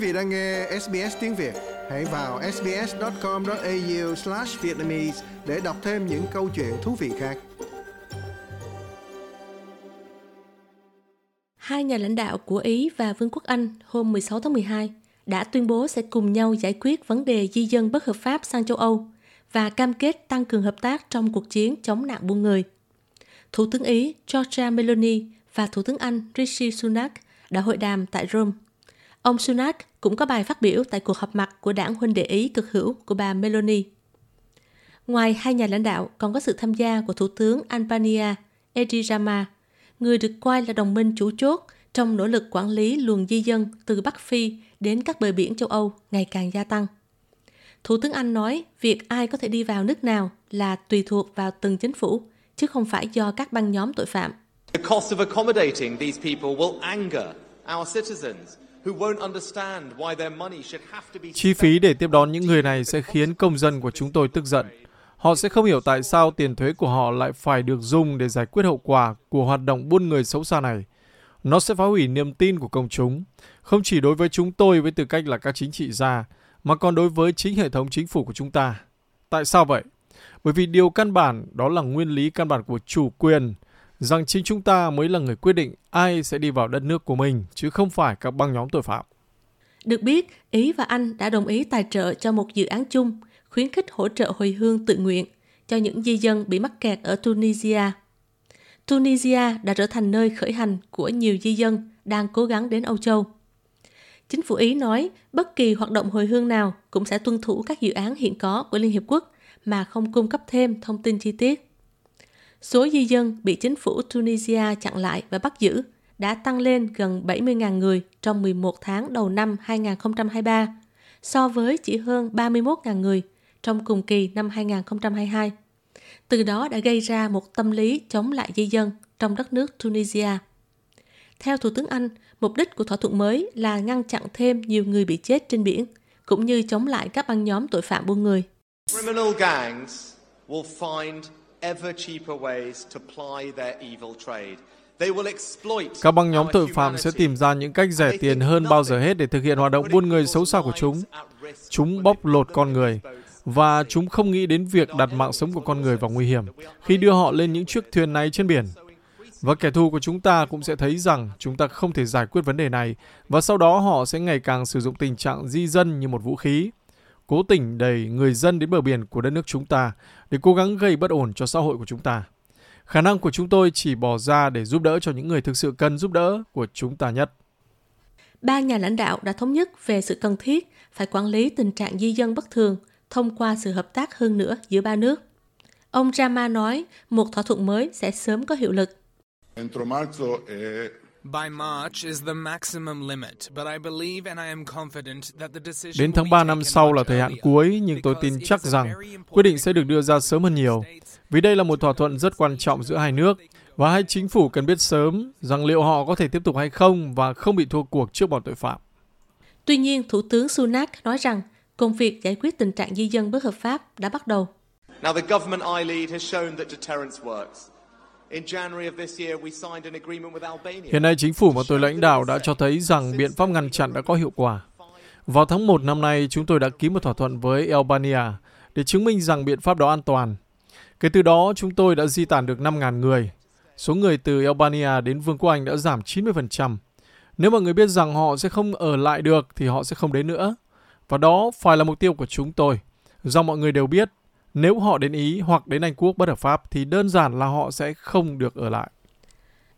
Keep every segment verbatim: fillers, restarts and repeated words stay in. Quý vị đang nghe ét bê ét Tiếng Việt, hãy vào ét bê ét chấm com chấm a u slash Vietnamese để đọc thêm những câu chuyện thú vị khác. Hai nhà lãnh đạo của Ý và Vương quốc Anh hôm mười sáu tháng mười hai đã tuyên bố sẽ cùng nhau giải quyết vấn đề di dân bất hợp pháp sang châu Âu và cam kết tăng cường hợp tác trong cuộc chiến chống nạn buôn người. Thủ tướng Ý Giorgia Meloni và Thủ tướng Anh Rishi Sunak đã hội đàm tại Rome. Ông Sunak cũng có bài phát biểu tại cuộc họp mặt của đảng huynh đệ Ý cực hữu của bà Meloni. Ngoài hai nhà lãnh đạo còn có sự tham gia của Thủ tướng Albania Edi Rama, người được coi là đồng minh chủ chốt trong nỗ lực quản lý luồng di dân từ Bắc Phi đến các bờ biển châu Âu ngày càng gia tăng. Thủ tướng Anh nói việc ai có thể đi vào nước nào là tùy thuộc vào từng chính phủ, chứ không phải do các băng nhóm tội phạm. The cost of accommodating these people will anger our citizens. Chi phí để tiếp đón những người này sẽ khiến công dân của chúng tôi tức giận. Họ sẽ không hiểu tại sao tiền thuế của họ lại phải được dùng để giải quyết hậu quả của hoạt động buôn người xấu xa này. Nó sẽ phá hủy niềm tin của công chúng, không chỉ đối với chúng tôi với tư cách là các chính trị gia, mà còn đối với chính hệ thống chính phủ của chúng ta. Tại sao vậy? Bởi vì điều căn bản đó là nguyên lý căn bản của chủ quyền, rằng chính chúng ta mới là người quyết định ai sẽ đi vào đất nước của mình, chứ không phải các băng nhóm tội phạm. Được biết, Ý và Anh đã đồng ý tài trợ cho một dự án chung, khuyến khích hỗ trợ hồi hương tự nguyện cho những di dân bị mắc kẹt ở Tunisia. Tunisia đã trở thành nơi khởi hành của nhiều di dân đang cố gắng đến Âu Châu. Chính phủ Ý nói bất kỳ hoạt động hồi hương nào cũng sẽ tuân thủ các dự án hiện có của Liên Hiệp Quốc mà không cung cấp thêm thông tin chi tiết. Số di dân bị chính phủ Tunisia chặn lại và bắt giữ đã tăng lên gần bảy mươi nghìn người trong mười một tháng đầu năm hai không hai ba, so với chỉ hơn ba mươi mốt nghìn người trong cùng kỳ năm hai không hai hai. Từ đó đã gây ra một tâm lý chống lại di dân trong đất nước Tunisia. Theo Thủ tướng Anh, mục đích của thỏa thuận mới là ngăn chặn thêm nhiều người bị chết trên biển, cũng như chống lại các băng nhóm tội phạm buôn người. Criminal gangs will find ever cheaper ways to ply their evil trade. They will exploit. Các băng nhóm tội phạm sẽ tìm ra những cách rẻ tiền hơn bao giờ hết để thực hiện hoạt động buôn người xấu xa của chúng. Chúng bóc lột con người và chúng không nghĩ đến việc đặt mạng sống của con người vào nguy hiểm khi đưa họ lên những chiếc thuyền này trên biển. Và kẻ thù của chúng ta cũng sẽ thấy rằng chúng ta không thể giải quyết vấn đề này và sau đó họ sẽ ngày càng sử dụng tình trạng di dân như một vũ khí, cố tình đẩy người dân đến bờ biển của đất nước chúng ta để cố gắng gây bất ổn cho xã hội của chúng ta. Khả năng của chúng tôi chỉ bỏ ra để giúp đỡ cho những người thực sự cần giúp đỡ của chúng ta nhất. Ba nhà lãnh đạo đã thống nhất về sự cần thiết phải quản lý tình trạng di dân bất thường thông qua sự hợp tác hơn nữa giữa ba nước. Ông Rama nói một thỏa thuận mới sẽ sớm có hiệu lực. Đến tháng ba năm sau là thời hạn cuối, nhưng tôi tin chắc rằng quyết định sẽ được đưa ra sớm hơn nhiều. Vì đây là một thỏa thuận rất quan trọng giữa hai nước, và hai chính phủ cần biết sớm rằng liệu họ có thể tiếp tục hay không và không bị thua cuộc trước bọn tội phạm. Tuy nhiên, Thủ tướng Sunak nói rằng công việc giải quyết tình trạng di dân bất hợp pháp đã bắt đầu. Now the government I lead has shown that deterrence works. Hiện nay, chính phủ mà tôi lãnh đạo đã cho thấy rằng biện pháp ngăn chặn đã có hiệu quả. Vào tháng một năm nay, chúng tôi đã ký một thỏa thuận với Albania để chứng minh rằng biện pháp đó an toàn. Kể từ đó, chúng tôi đã di tản được năm nghìn người. Số người từ Albania đến Vương quốc Anh đã giảm chín mươi phần trăm. Nếu mọi người biết rằng họ sẽ không ở lại được thì họ sẽ không đến nữa. Và đó phải là mục tiêu của chúng tôi, do mọi người đều biết. Nếu họ đến Ý hoặc đến Anh Quốc bất hợp pháp thì đơn giản là họ sẽ không được ở lại.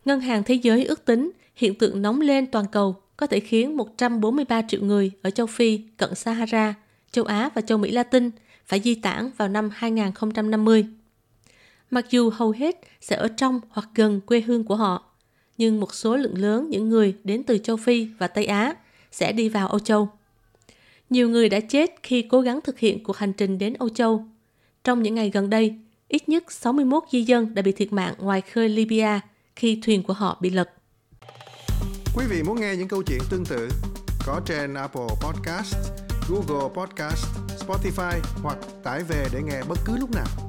Ngân hàng Thế giới ước tính hiện tượng nóng lên toàn cầu có thể khiến một trăm bốn mươi ba triệu người ở châu Phi, cận Sahara, châu Á và châu Mỹ Latin phải di tản vào năm hai không năm mươi. Mặc dù hầu hết sẽ ở trong hoặc gần quê hương của họ, nhưng một số lượng lớn những người đến từ châu Phi và Tây Á sẽ đi vào Âu Châu. Nhiều người đã chết khi cố gắng thực hiện cuộc hành trình đến Âu Châu. Trong những ngày gần đây, ít nhất sáu mươi mốt di dân đã bị thiệt mạng ngoài khơi Libya khi thuyền của họ bị lật. Quý vị muốn nghe những câu chuyện tương tự có trên Apple Podcast, Google Podcast, Spotify hoặc tải về để nghe bất cứ lúc nào.